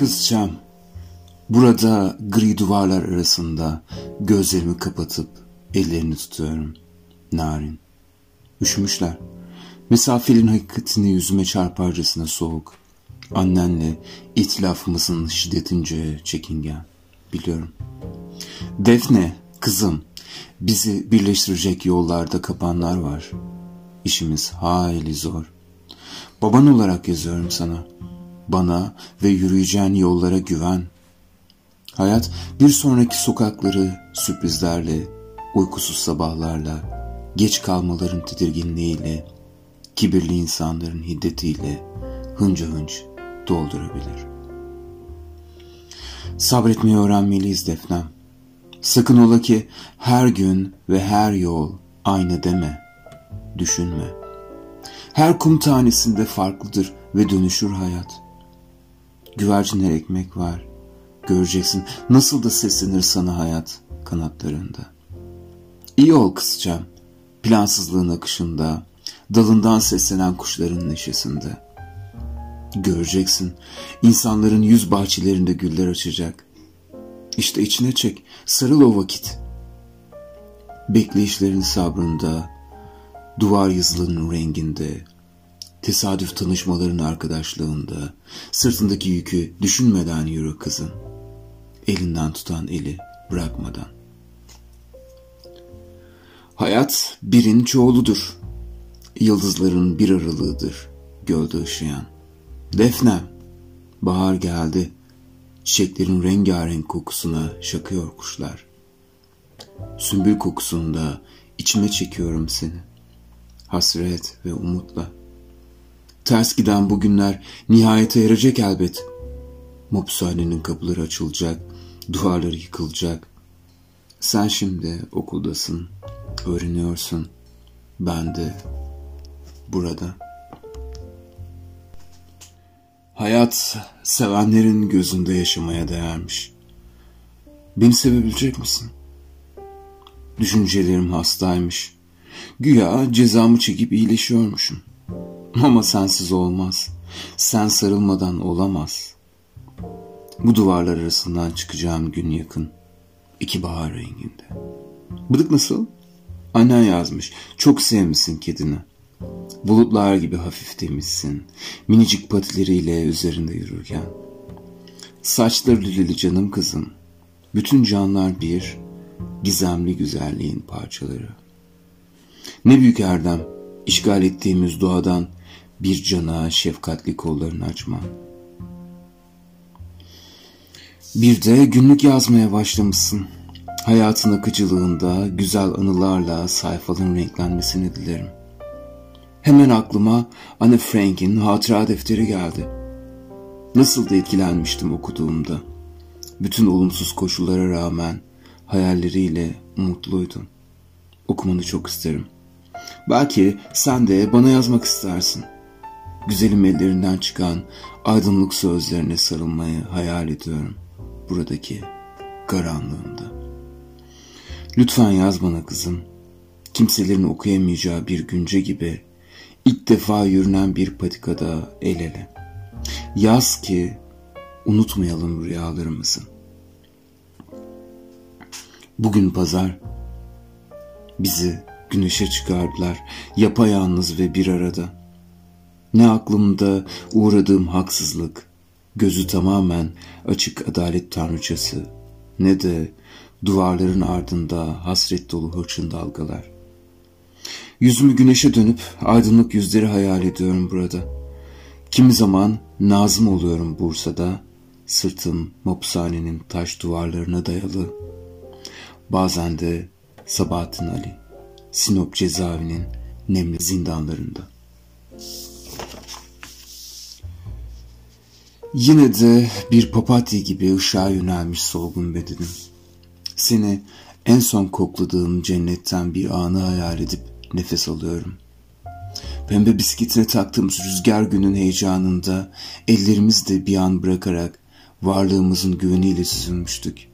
kızacağım. Burada gri duvarlar arasında gözlerimi kapatıp ellerini tutuyorum. Narin. Üşümüşler. Mesafelerin hakikatini yüzüme çarparcasına soğuk. Annenle ihtilafımızın şiddetince çekingen. Biliyorum. Defne, kızım, bizi birleştirecek yollarda kapanlar var. İşimiz hayli zor. Baban olarak yazıyorum sana. Bana ve yürüyeceğin yollara güven. Hayat bir sonraki sokakları sürprizlerle, uykusuz sabahlarla, geç kalmaların tedirginliğiyle, kibirli insanların hiddetiyle hınca hınç doldurabilir. Sabretmeyi öğrenmeliyiz Defnem. Sakın ola ki her gün ve her yol aynı deme, düşünme. Her kum tanesinde farklıdır ve dönüşür hayat. Güvercinler ekmek var. Göreceksin nasıl da seslenir sana hayat kanatlarında. İyi ol kızcağım, plansızlığın akışında, dalından seslenen kuşların neşesinde. Göreceksin insanların yüz bahçelerinde güller açacak. İşte içine çek, sarıl o vakit. Bekleyişlerin sabrında, duvar yazılının renginde, tesadüf tanışmaların arkadaşlığında, sırtındaki yükü düşünmeden yürü kızım. Elinden tutan eli bırakmadan. Hayat birin çoğuludur. Yıldızların bir aralığıdır gölde ışıyan. Defne, bahar geldi. Çiçeklerin rengarenk kokusuna şakıyor kuşlar. Sümbül kokusunda içime çekiyorum seni. Hasret ve umutla. Ters giden bu günler nihayete erecek elbet. Mopsanenin kapıları açılacak, duvarları yıkılacak. Sen şimdi okuldasın, öğreniyorsun. Ben de burada. Hayat sevenlerin gözünde yaşamaya değermiş. Beni sevebilecek misin? Düşüncelerim hastaymış. Güya cezamı çekip iyileşiyormuşum. Ama sensiz olmaz. Sen sarılmadan olamaz. Bu duvarlar arasından çıkacağım gün yakın. 2 bahar renginde. Bıdık nasıl? Annen yazmış. Çok sevmişsin kedini. Bulutlar gibi hafif temizsin. Minicik patileriyle üzerinde yürürken. Saçları lüleli canım kızım. Bütün canlar bir. Gizemli güzelliğin parçaları. Ne büyük erdem. İşgal ettiğimiz doğadan bir cana şefkatli kollarını açman. Bir de günlük yazmaya başlamışsın. Hayatın akıcılığında güzel anılarla sayfaların renklenmesini dilerim. Hemen aklıma Anne Frank'in hatıra defteri geldi. Nasıl da etkilenmiştim okuduğumda. Bütün olumsuz koşullara rağmen hayalleriyle umutluydum. Okumanı çok isterim. Belki sen de bana yazmak istersin. Güzelim ellerinden çıkan aydınlık sözlerine sarılmayı hayal ediyorum. Buradaki karanlığında. Lütfen yaz bana kızım. Kimselerin okuyamayacağı bir günce gibi ilk defa yürünen bir patikada el ele. Yaz ki unutmayalım rüyalarımızı. Bugün pazar. Bizi güneşe çıkardılar, yapayalnız ve bir arada. Ne aklımda uğradığım haksızlık, gözü tamamen açık adalet tanrıçası, ne de duvarların ardında hasret dolu hırçın dalgalar. Yüzümü güneşe dönüp aydınlık yüzleri hayal ediyorum burada. Kimi zaman nazım oluyorum Bursa'da, sırtım mopsanenin taş duvarlarına dayalı. Bazen de Sabahattin Ali. Sinop cezaevinin nemli zindanlarında. Yine de bir papatya gibi ışığa yönelmiş solgun bedenim. Seni en son kokladığım cennetten bir anı hayal edip nefes alıyorum. Pembe bisikletine taktığımız rüzgar günün heyecanında ellerimizi de bir an bırakarak varlığımızın güveniyle süzülmüştük.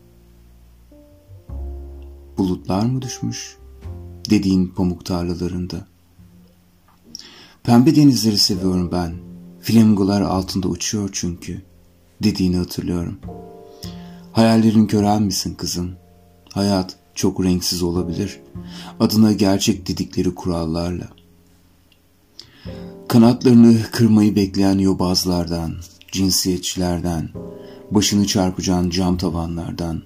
Bulutlar mı düşmüş? Dediğin pamuk tarlalarında. Pembe denizleri seviyorum ben. Flamingolar altında uçuyor çünkü. dediğini hatırlıyorum. Hayallerin kören misin kızım? Hayat çok renksiz olabilir. Adına gerçek dedikleri kurallarla. Kanatlarını kırmayı bekleyen yobazlardan, cinsiyetçilerden, başını çarpacağın cam tavanlardan,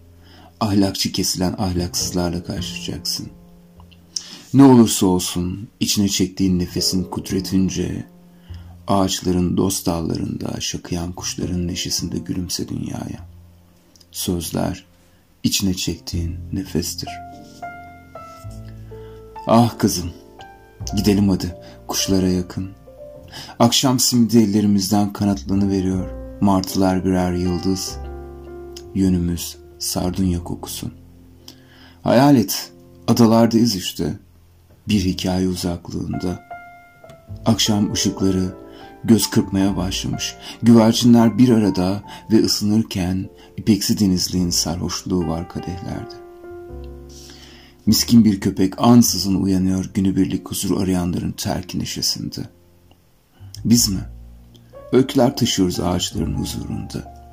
ahlakçı kesilen ahlaksızlarla karşılaşacaksın. Ne olursa olsun içine çektiğin nefesin kudretince, ağaçların dost dallarında şakıyan kuşların neşesinde gülümse dünyaya. Sözler içine çektiğin nefestir. Ah kızım, gidelim hadi kuşlara yakın. Akşam simidi ellerimizden kanatlanıveriyor. Martılar birer yıldız. Yönümüz sardunya kokusu. Hayal et, adalardayız işte. Bir hikaye uzaklığında. Akşam ışıkları göz kırpmaya başlamış. Güvercinler bir arada ve ısınırken ipeksi denizliğin sarhoşluğu var kadehlerde. Miskin bir köpek ansızın uyanıyor günübirlik huzur arayanların terk neşesinde. Biz mi? Öyküler taşıyoruz ağaçların huzurunda.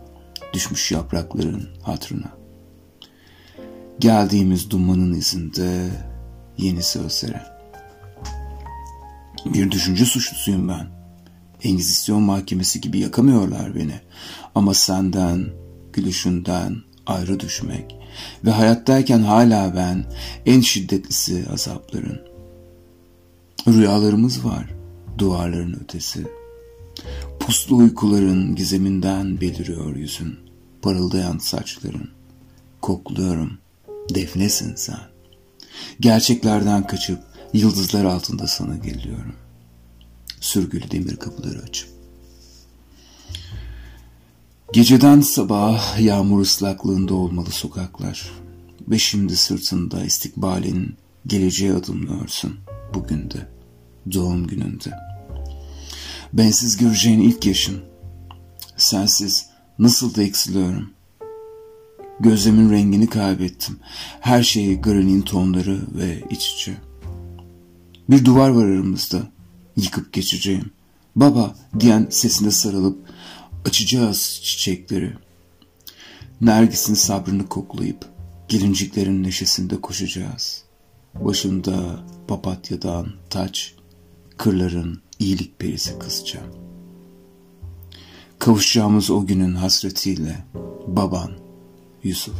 Düşmüş yaprakların hatrına. Geldiğimiz dumanın izinde yeni sözlere. Bir düşünce suçlusuyum ben. Engizisyon mahkemesi gibi yakamıyorlar beni. Ama senden, gülüşünden ayrı düşmek ve hayattayken hala ben en şiddetlisi azapların. Rüyalarımız var duvarların ötesi. Puslu uykuların gizeminden beliriyor yüzün, parıldayan saçların. Kokluyorum, Defnesin sen. Gerçeklerden kaçıp yıldızlar altında sana geliyorum. Sürgülü demir kapıları açıp. Geceden sabaha yağmur ıslaklığında olmalı sokaklar. Ve şimdi sırtında istikbalin geleceğe adımlıyorsun bugün de, doğum gününde. Bensiz göreceğin ilk yaşın. Sensiz nasıl da eksiliyorum. Gözlemin rengini kaybettim. Her şeyi grinin tonları ve iç içe. Bir duvar var aramızda. Yıkıp geçeceğim. Baba diyen sesine sarılıp açacağız çiçekleri. Nergis'in sabrını koklayıp gelinciklerin neşesinde koşacağız. Başında papatyadan taç, kırların iyilik perisi kızacağım. Kavuşacağımız o günün hasretiyle baban Yusuf.